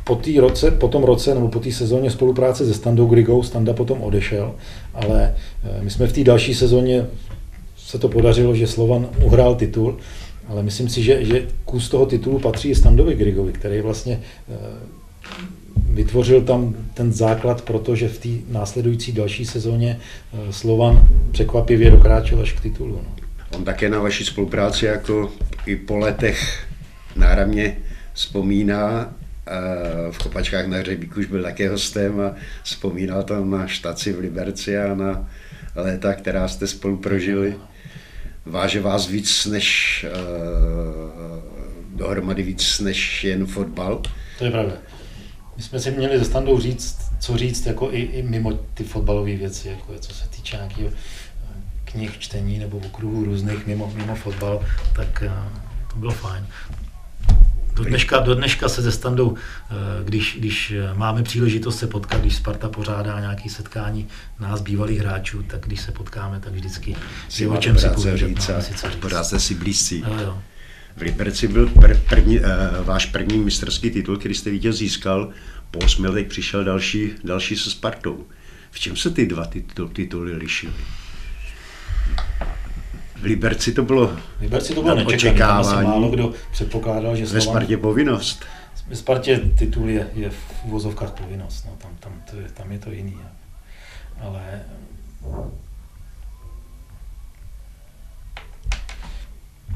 po, tý roce, po tom roce, nebo po té sezóně spolupráce se Standou Grigou, Standa potom odešel, ale my jsme v té další sezóně, se to podařilo, že Slovan uhrál titul, ale myslím si, že, že kus toho titulu patří i Standovi Grigovi, který vlastně... Vytvořil tam ten základ, protože v té následující další sezóně Slovan překvapivě dokráčel až k titulu. No. On také na vaši spolupráci jako i po letech náramně vzpomíná. V Kopačkách na Hřebíku už byl také hostem a vzpomínal tam na štaci v Liberci a na léta, která jste spolu prožili. Váže vás víc než dohromady víc než jen fotbal. To je pravda. My jsme si měli ze standou říct, co říct jako i, i mimo ty fotbalové věci, jako co se týče nějakého knih, čtení nebo okruhů různých mimo, mimo fotbal, tak to bylo fajn. Do dneška, do dneška se ze standou, když, když máme příležitost se potkat, když Sparta pořádá nějaké setkání nás, bývalých hráčů, tak když se potkáme, tak vždycky si o čem si pověříme. Pořád jste si blízcí. V Liberci byl pr- první, váš první mistrovský titul, který jste vítěz získal, po osmi letech přišel další, další se Spartou. V čem se ty dva titul, tituly lišily? V Liberci to bylo Liberci to bylo nečekávání. Málo kdo předpokládal, že Slovan... Ve Spartě povinnost. Ve Spartě titul je, je v uvozovkách povinnost, no, tam, tam, to je, tam je to jiný. Ale...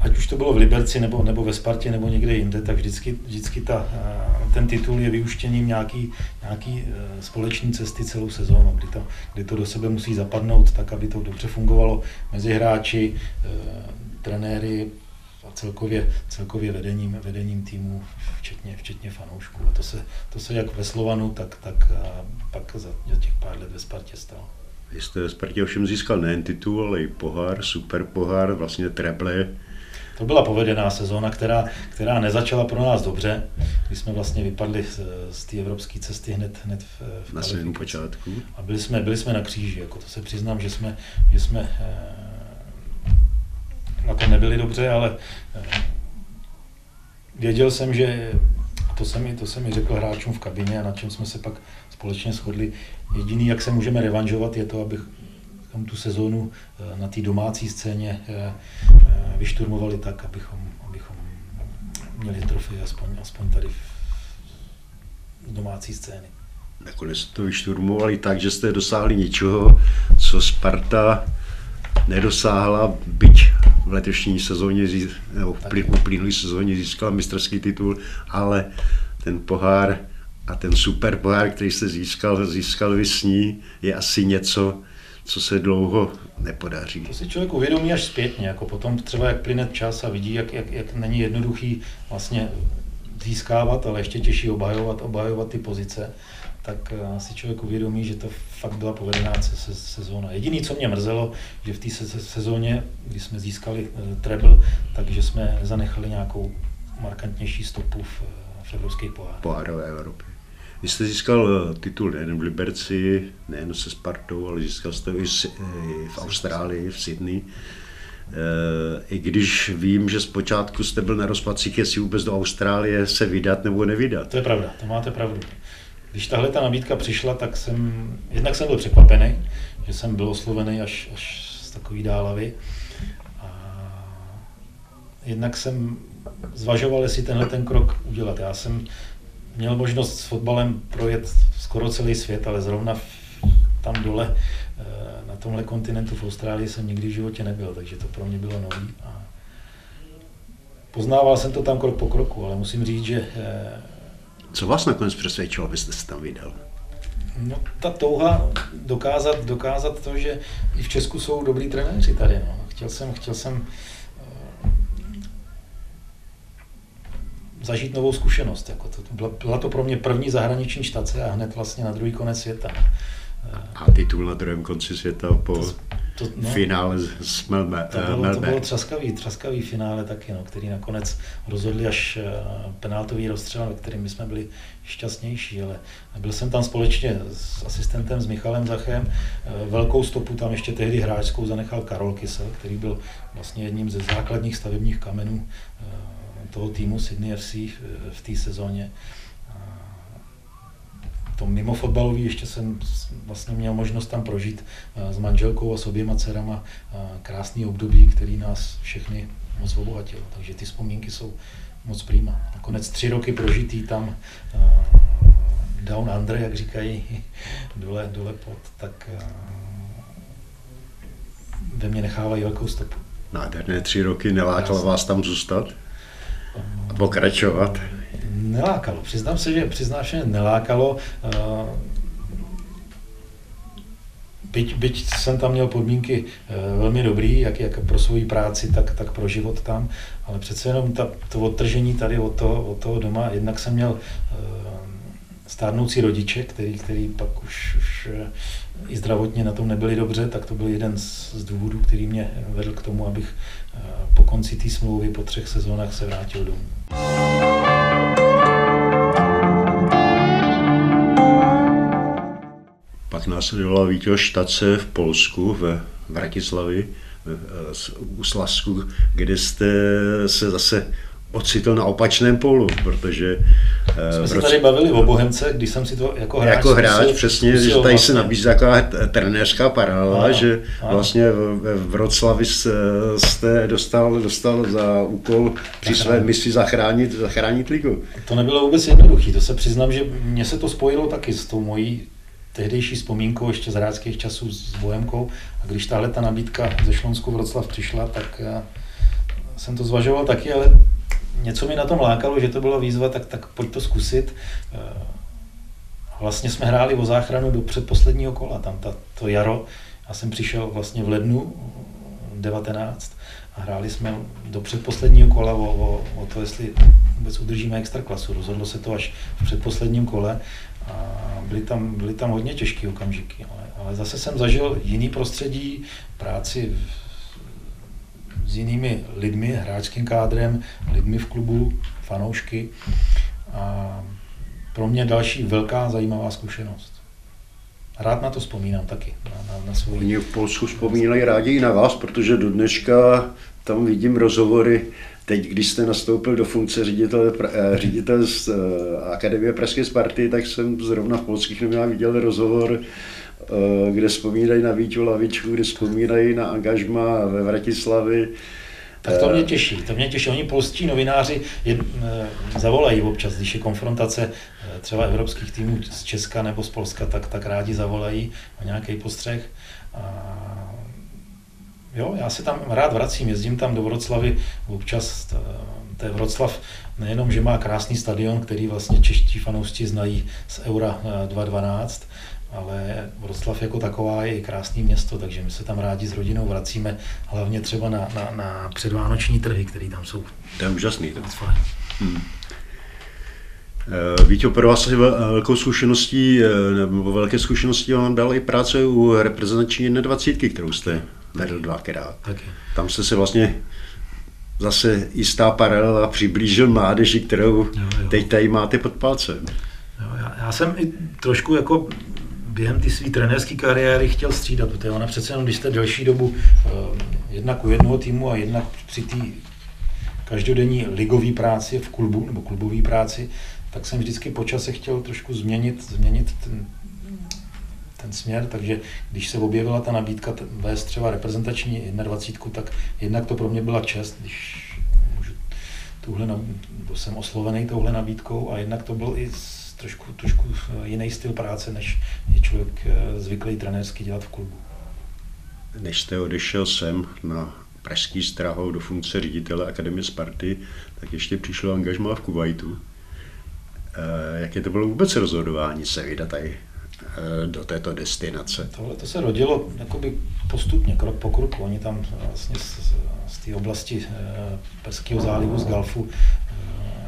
Ať už to bylo v Liberci, nebo, nebo ve Spartě, nebo někde jinde, tak vždycky, vždycky ta, ten titul je vyúštěním nějaký, nějaký společný cesty celou sezónu, kdy to, kdy to do sebe musí zapadnout tak, aby to dobře fungovalo mezi hráči, trenéry a celkově, celkově vedením, vedením týmu, včetně, včetně fanoušků. A to se, to se jak ve Slovanu, tak, tak pak za těch pár let ve Spartě stalo. Vy jste ve Spartě ovšem získal nejen titul, ale i pohár, super pohár, vlastně treble. To byla povedená sezóna, která, která nezačala pro nás dobře, když jsme vlastně vypadli z, z té evropské cesty hned, hned v, v na svém počátku. A byli jsme, byli jsme na kříži, jako to se přiznám, že jsme, že jsme na to nebyli dobře, ale věděl jsem, že to jsem i, to jsem i řekl hráčům v kabině a na čem jsme se pak společně shodli. Jediný, jak se můžeme revanžovat, je to, abych tu sezónu na té domácí scéně vyšturmovali tak, abychom, abychom měli trofej aspoň, aspoň tady v domácí scény. Nakonec to vyšturmovali tak, že jste dosáhli něčeho, co Sparta nedosáhla, byť v letošní sezóně, nebo v uplynulé sezóně získala mistrovský titul, ale ten pohár a ten super pohár, který jste získal, získal vy s ní, je asi něco, co se dlouho nepodaří. To si člověk uvědomí až zpětně, jako potom třeba jak plyne čas a vidí, jak, jak, jak není jednoduchý vlastně získávat, ale ještě těžší obhajovat, obhajovat ty pozice, tak si člověk uvědomí, že to fakt byla povedená se, sezóna. Jediné, co mě mrzelo, že v té se, sezóně, kdy jsme získali treble, takže jsme zanechali nějakou markantnější stopu v, v evropských pohárech. Pohárové Evropy. Vy jste získal titul nejen v Liberci, nejen se Spartou, ale získal jste i v Austrálii, v Sydney. I když vím, že zpočátku jste byl na rozpacích, jestli vůbec do Austrálie se vydat nebo nevydat. To je pravda, to máte pravdu. Když tahle ta nabídka přišla, tak jsem, jednak jsem byl překvapený, že jsem byl oslovený až, až z takový dálavy. A jednak jsem zvažoval, jestli tenhle ten krok udělat. Já jsem měl možnost s fotbalem projet skoro celý svět, ale zrovna tam dole, na tomhle kontinentu v Austrálii jsem nikdy v životě nebyl, takže to pro mě bylo nový. A poznával jsem to tam krok po kroku, ale musím říct, že... Co vás nakonec přesvědčilo, abyste se tam vydal? No, ta touha dokázat, dokázat to, že i v Česku jsou dobrý trenéři tady. No. Chtěl jsem, chtěl jsem... zažít novou zkušenost. Jako to, to byla, byla to pro mě první zahraniční štace a hned vlastně na druhý konec světa. A titul na druhém konci světa po to, to, no, finále s Melbourne. To, to bylo třaskavý, třaskavý finále taky, no, který nakonec rozhodli až penáltový rozstřel, ve kterým my jsme byli šťastnější. Ale byl jsem tam společně s asistentem, s Michalem Zachem. Velkou stopu tam ještě tehdy hráčskou zanechal Karol Kisel, který byl vlastně jedním ze základních stavebních kamenů toho týmu Sydney F C v té sezóně. To mimo fotbalový ještě jsem vlastně měl možnost tam prožít s manželkou a s oběma dcerama krásný období, který nás všechny moc obohatilo. Takže ty vzpomínky jsou moc prýma. Nakonec tři roky prožitý tam down under, jak říkají, dole, dole pod, tak ve mně nechávají velkou stopu. nádherné tři roky, nelákalo vás tam zůstat a pokračovat? Nelákalo, přiznám se, že přiznášeně nelákalo. Byť, byť jsem tam měl podmínky velmi dobrý, jak, jak pro svou práci, tak, tak pro život tam, ale přece jenom ta, to odtržení tady od toho, od toho doma, jednak jsem měl stárnoucí rodiče, který, který pak už, už i zdravotně na tom nebyli dobře, tak to byl jeden z, z důvodů, který mě vedl k tomu, abych po konci té smlouvy po třech sezónách se vrátil domů. Pak následovala vítěz štace v Polsku, v Vratislavi, v Úslavsku, kde jste se zase ocitl na opačném polu, protože... Jsme se roce... tady bavili o Bohemce, když jsem si to jako hráč... Jako hráč, zkusil, přesně, zkusil, že tady vlastně se nabízí taková trenérská paralela, ano, že ano. Vlastně ve Vroclavi jste dostal, dostal za úkol při své misi zachránit, zachránit ligu. To nebylo vůbec jednoduché, to se přiznám, že mně se to spojilo taky s tou mojí tehdejší vzpomínkou ještě z hráčských časů s Bohemkou. A když tahle ta nabídka ze Šlonsku Vroclav přišla, tak jsem to zvažoval taky, ale něco mi na tom lákalo, že to byla výzva, tak, tak pojď to zkusit. Vlastně jsme hráli o záchranu do předposledního kola, tam ta, to jaro. Já jsem přišel vlastně v lednu devatenáct a hráli jsme do předposledního kola o, o, o to, jestli vůbec udržíme extraklasu. Rozhodlo se to až v předposledním kole. A byly tam, byly tam hodně těžké okamžiky, ale, ale zase jsem zažil jiný prostředí, práci v, s jinými lidmi, hráčským kádrem, lidmi v klubu, fanoušky. A pro mě další velká zajímavá zkušenost. Rád na to vzpomínám taky. Na, na, na svůj... Oni v Polsku vzpomínají rádi i na vás, protože do dneška tam vidím rozhovory. Teď, když jste nastoupil do funkce ředitel, ředitel z Akademie Pražské Sparty, tak jsem zrovna v Polských novinách viděl rozhovor, kde vzpomínají na Vítu Lavičku, kde vzpomínají na angažma ve Vratislavi. Tak to mě těší, to mě těší. Oni polští novináři je, zavolají občas, když je konfrontace třeba evropských týmů z Česka nebo z Polska, tak, tak rádi zavolají o nějaký postřeh. A... Jo, já se tam rád vracím, jezdím tam do Vroclavy občas. To je Vroclav nejenom, že má krásný stadion, který vlastně čeští fanoušci znají z Eura dva tisíce dvanáct, ale Vroclav jako taková je i krásný město, takže my se tam rádi s rodinou vracíme, hlavně třeba na, na, na předvánoční trhy, které tam jsou. To je úžasný. To. Hmm. Víte, pro vás velkou zkušeností, nebo velké zkušenosti vám dala i práce u reprezentační jednadvacítky, kterou jste vedl dvakrát. Okay. Tam jste se vlastně zase jistá paralela přiblížil mládeži, kterou jo, jo. teď tady máte pod palcem. Jo, já, já jsem i trošku jako během ty své trenérské kariéry chtěl střídat, protože ona přece jenom, když jste delší dobu uh, jednak u jednoho týmu a jednak při té každodenní ligové práci v klubu nebo klubové práci, tak jsem vždycky po čase chtěl trošku změnit, změnit ten ten směr, takže když se objevila ta nabídka vést třeba reprezentační jednadvacítku, tak jednak to pro mě byla čest, když můžu tuhle, byl jsem oslovený touhle nabídkou a jednak to byl i trošku, trošku jiný styl práce, než je člověk zvyklý trenérsky dělat v klubu. Než jste odešel sem na Pražský Strahou do funkce ředitele Akademie Sparty, tak ještě přišlo angažmá v Kuvajtu. Jaké to bylo vůbec rozhodování se vydat tady do této destinace? Tohle to se rodilo postupně, krok po kroku. Oni tam vlastně z, z té oblasti Perského zálivu, z Galfu,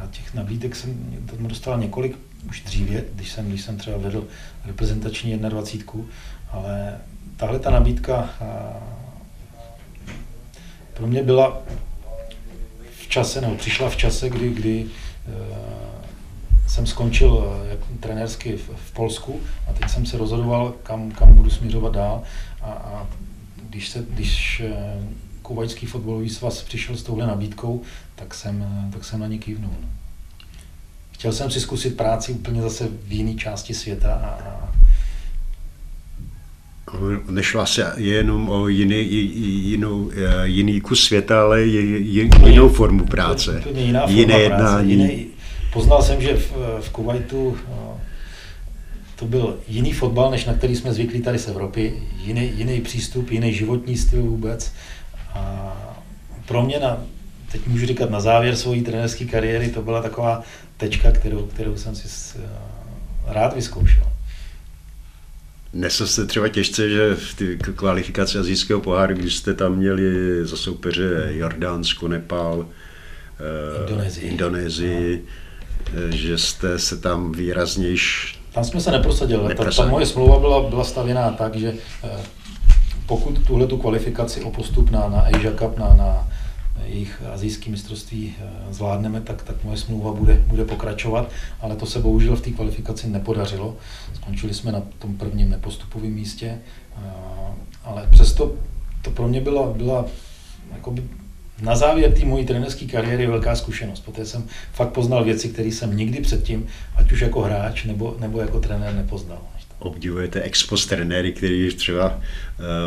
a těch nabídek jsem tam dostal několik už dříve, když jsem, když jsem třeba vedl reprezentační jednadvacítku, ale tahle ta nabídka pro mě byla v čase, nebo přišla v čase, kdy, kdy jsem skončil trenérsky v, v Polsku a teď jsem se rozhodoval, kam, kam budu směřovat dál. A, a když, se, když Kuvajtský fotbalový svaz přišel s touhle nabídkou, tak jsem, tak jsem na ní kývnul. Chtěl jsem si zkusit práci úplně zase v jiné části světa. A... Nešlo se jenom o jiný, jinou, jiný kus světa, ale jinou formu práce, jiné jednání. Poznal jsem, že v, v Kuvajtu to byl jiný fotbal, než na který jsme zvyklí tady z Evropy, jiný, jiný přístup, jiný životní styl vůbec. A pro mě na, teď můžu říkat na závěr svojí trenérské kariéry, to byla taková tečka, kterou, kterou jsem si rád vyzkoušel. Nesl jste třeba těžce, že v ty kvalifikaci asijského poháru, když jste tam měli za soupeře Jordánsko, Nepál, Indonésii, Indonésii no. Že jste se tam výraznější... Tam jsme se neprosadili, ta, ta moje smlouva byla, byla stavěná tak, že pokud tuhle tu kvalifikaci o postup na, na Asia Cup, na, na jejich asijské mistrovství zvládneme, tak, tak moje smlouva bude, bude pokračovat, ale to se bohužel v té kvalifikaci nepodařilo. Skončili jsme na tom prvním nepostupovém místě, ale přesto to pro mě byla, byla jakoby na závěr té mojí trenérské kariéry velká zkušenost. Poté jsem fakt poznal věci, které jsem nikdy předtím, ať už jako hráč nebo, nebo jako trenér, nepoznal. Obdivujete ex-post trenéry, který třeba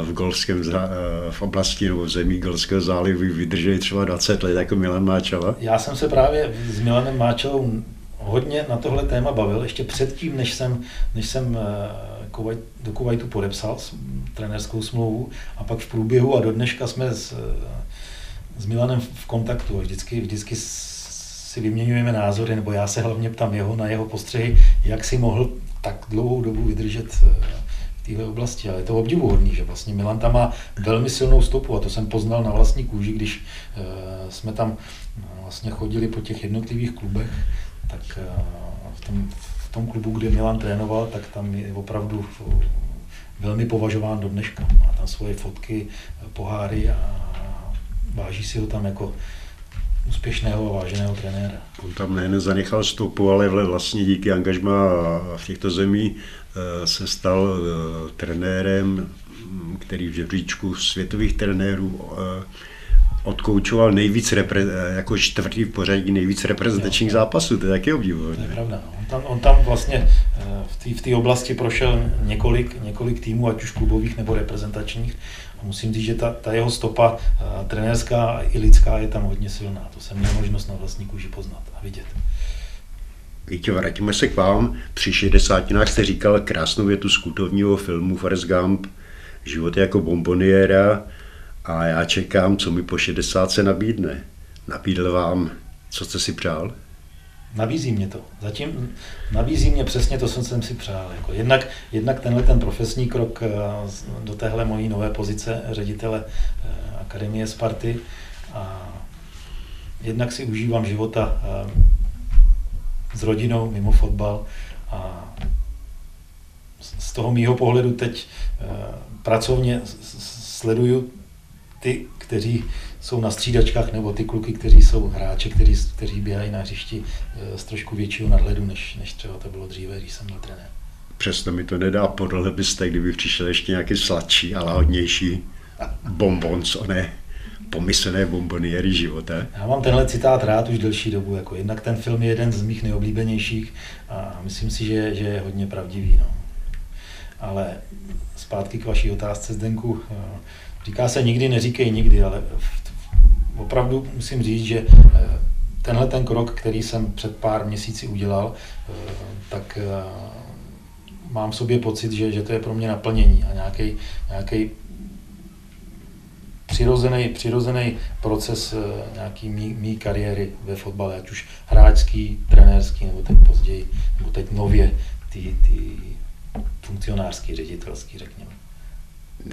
v golfském zá, v oblasti nebo v zemí Golského zálivu vydrželi třeba dvacet let, jako Milan Máčala? Já jsem se právě s Milanem Máčalou hodně na tohle téma bavil, ještě předtím, než jsem, než jsem Kuwait, do Kuwaitu podepsal trenérskou smlouvu, a pak v průběhu a do dneška jsme s, s Milanem v kontaktu a vždycky, vždycky si vyměňujeme názory, nebo já se hlavně ptám jeho na jeho postřehy, jak si mohl tak dlouhou dobu vydržet v této oblasti. Ale je to obdivuhodný, že vlastně Milan tam má velmi silnou stopu, a to jsem poznal na vlastní kůži, když jsme tam vlastně chodili po těch jednotlivých klubech, tak v tom, v tom klubu, kde Milan trénoval, tak tam je opravdu velmi považován do dneška. Má tam svoje fotky, poháry a váží si ho tam jako úspěšného a váženého trenéra. On tam nejen zanechal stopu, ale vlastně díky angažmá v těchto zemí se stal trenérem, který v žebříčku světových trenérů odkoučoval nejvíc, jako čtvrtý v pořadí nejvíc reprezentačních zápasů. To je taky obdivuhodné. To je pravda. On tam, on tam vlastně v té oblasti prošel několik, několik týmů, ať už klubových nebo reprezentačních. Musím říct, že ta, ta jeho stopa trenérská i lidská je tam hodně silná. To jsem měl možnost na vlastní kůži poznat a vidět. Víte, vrátíme se k vám. Při šedesátinách jste říkal krásnou větu z kultovního filmu Forrest Gump. Život je jako bomboniéra a já čekám, co mi po šedesátce se nabídne. Nabídl vám, co jste si přál? Nabízí mě to. Zatím nabízí mě přesně to, co jsem si přál. Jako jednak, jednak tenhle ten profesní krok do téhle mojí nové pozice ředitele Akademie Sparty. A jednak si užívám života s rodinou mimo fotbal. A z toho mýho pohledu teď pracovně sleduju ty, kteří jsou na střídačkách, nebo ty kluky, kteří jsou hráči, kteří, kteří běhají na hřišti z trošku většího nadhledu, než, než třeba to bylo dříve, když jsem byl trenér. Přesto mi to nedá, podle byste, kdyby přišel ještě nějaký sladší a lahodnější bonbon, co ne, pomyslné bomboniéry života. Já mám tenhle citát rád už delší dobu. Jako jednak ten film je jeden z mých nejoblíbenějších a myslím si, že, že je hodně pravdivý. No. Ale zpátky k vaší otázce, Zdenku. Říká se nikdy, neříkej nikdy, ale opravdu musím říct, že tenhle ten krok, který jsem před pár měsíci udělal, tak mám v sobě pocit, že, že to je pro mě naplnění a nějaký, nějaký přirozený, přirozený proces nějaký mý, mý kariéry ve fotbale, ať už hráčský, trenérský, nebo teď později, nebo teď nově ty, ty funkcionářský, ředitelský, řekněme.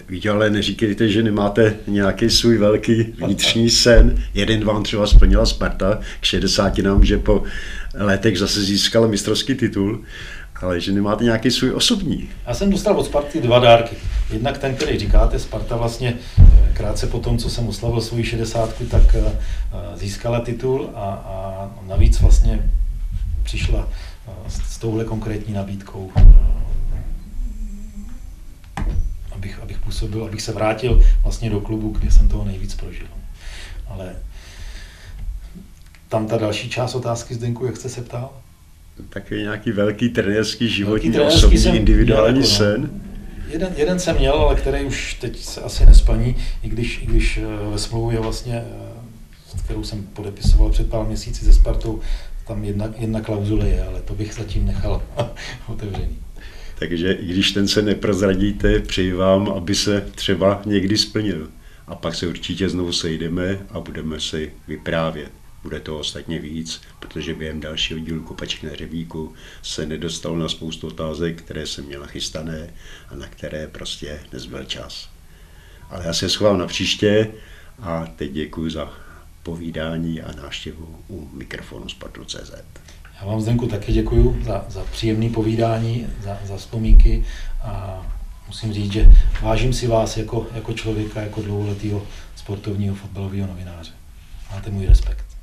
Víte, ale neříkejte, že nemáte nějaký svůj velký vnitřní sen. Jeden vám třeba splnila Sparta k šedesátinám, že po letech zase získala mistrovský titul, ale že nemáte nějaký svůj osobní. Já jsem dostal od Sparty dva dárky. Jednak ten, který říkáte, Sparta vlastně krátce po tom, co jsem oslavil svoji šedesátku, tak získala titul a, a navíc vlastně přišla s, s touhle konkrétní nabídkou. Abych, abych působil, abych se vrátil vlastně do klubu, kde jsem toho nejvíc prožil. Ale tam ta další část otázky, Zdenku, jak jste se ptal? Takový nějaký velký trenérský životní, velký osobní, jsem, individuální jako, sen. No, jeden, jeden jsem měl, ale který už teď se asi nesplní, i když, i když ve smlouvě vlastně, kterou jsem podepisoval před pár měsíci se Spartou, tam jedna, jedna klauzule je, ale to bych zatím nechal otevřený. Takže i když ten se neprozradíte, přeji vám, aby se třeba někdy splnil. a pak se určitě znovu sejdeme a budeme si vyprávět. Bude to ostatně víc, protože během dalšího dílu Kopaček na hřebíku se nedostal na spoustu otázek, které jsem měla chystané a na které prostě nezbyl čas. Ale já se schovám na příště a teď děkuji za povídání a návštěvu u mikrofonu Sportu tečka cé zet. Já vám, Zdenku, taky děkuji za, za příjemné povídání, za, za vzpomínky a musím říct, že vážím si vás jako, jako člověka, jako dlouholetého sportovního fotbalového novináře. Máte můj respekt.